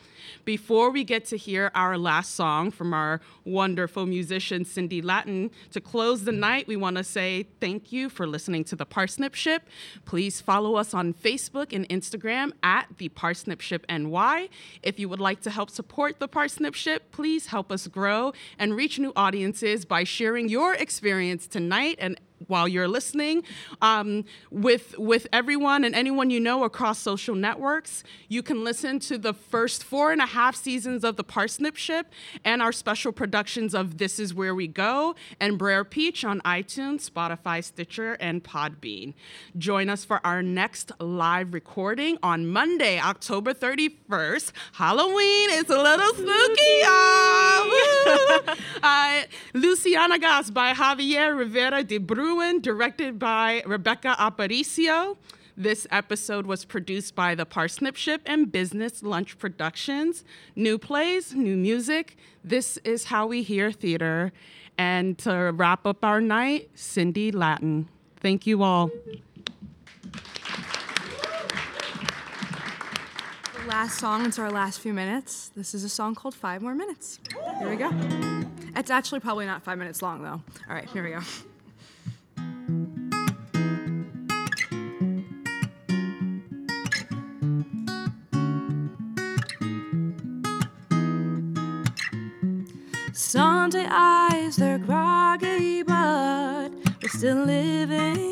Before we get to hear our last song from our wonderful musician, Cindy Latin, to close the night, we want to say thank you for listening to The Parsnip Ship. Please follow us on Facebook and Instagram at The Parsnip Ship NY. If you would like to help support The Parsnip Ship, please help us grow and reach new audiences by sharing your experience tonight and while you're listening, with everyone and anyone you know across social networks. You can listen to the first 4.5 seasons of The Parsnip Ship and our special productions of This Is Where We Go and Brer Peach on iTunes, Spotify, Stitcher, and Podbean. Join us for our next live recording on Monday, October 31st. Halloween is a little spooky, y'all. Luciana Goss by Javier Rivera de Bru, directed by Rebecca Aparicio. This episode was produced by The Parsnip Ship and Business Lunch Productions. New plays, new music. This is how we hear theater. And to wrap up our night, Cindy Latin. Thank you all. The last song, it's our last few minutes. This is a song called 5 More Minutes. Here we go. It's actually probably not 5 minutes long, though. All right, here we go. Sunday eyes, they're groggy, but we're still living.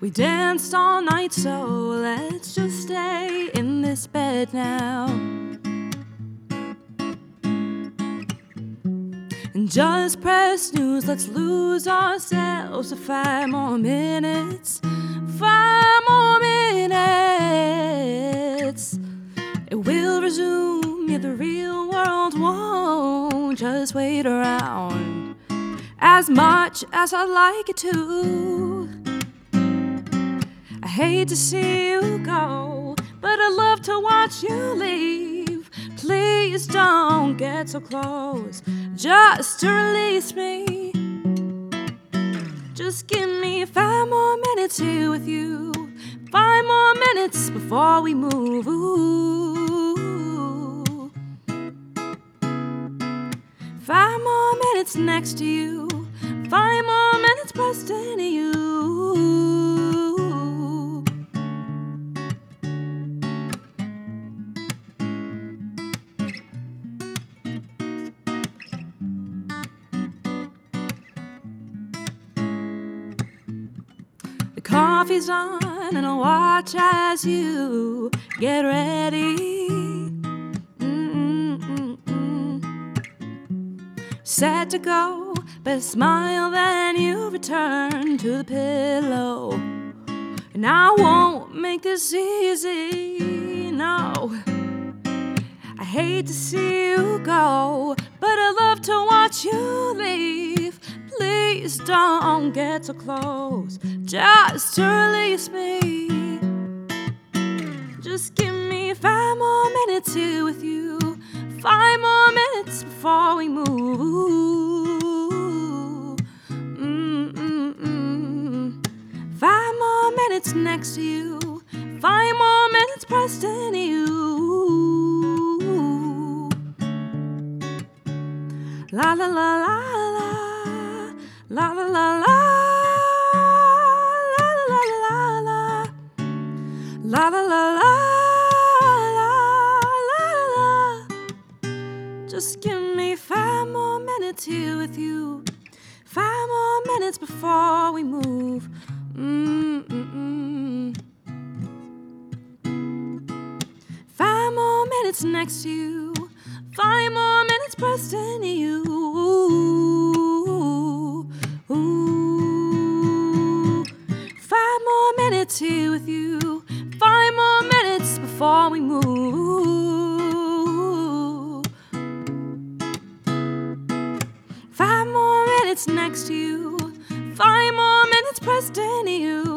We danced all night, so let's just stay in this bed now. And just press snooze, let's lose ourselves for 5 more minutes. 5 more minutes. It will resume, yet the real world won't just wait around as much as I'd like it to. I hate to see you go, but I love to watch you leave. Please don't get so close, just to release me. Just give me 5 more minutes here with you. 5 more minutes before we move. Ooh. 5 more minutes next to you. 5 more minutes pressed into you. The coffee's on, and I'll watch as you get ready. Set to go, but smile, then you return to the pillow. And I won't make this easy, no. I hate to see you go, but I love to watch you leave. Please don't get so close, just to release me. Just give me 5 more minutes here with you. 5 more minutes before we move. 5 more minutes next to you. 5 more minutes pressed into you. La la la la la. La la la la. La la la la la la la. Just give me 5 more minutes here with you. 5 more minutes before we move. Mm-mm-mm. 5 more minutes next to you. 5 more minutes pressed into you. Ooh. Ooh. 5 more minutes here with you. 5 more minutes before we move. 5 more minutes next to you. 5 more minutes pressed into you.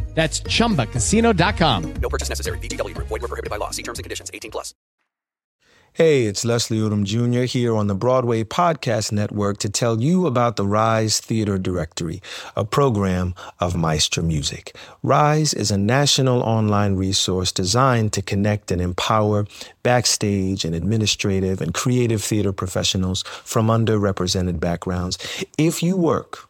That's ChumbaCasino.com. No purchase necessary. VGW Group. Void where prohibited by law. See terms and conditions. 18+. Hey, it's Leslie Odom Jr. here on the Broadway Podcast Network to tell you about the Rise Theater Directory, a program of Maestro Music. Rise is a national online resource designed to connect and empower backstage and administrative and creative theater professionals from underrepresented backgrounds. If you work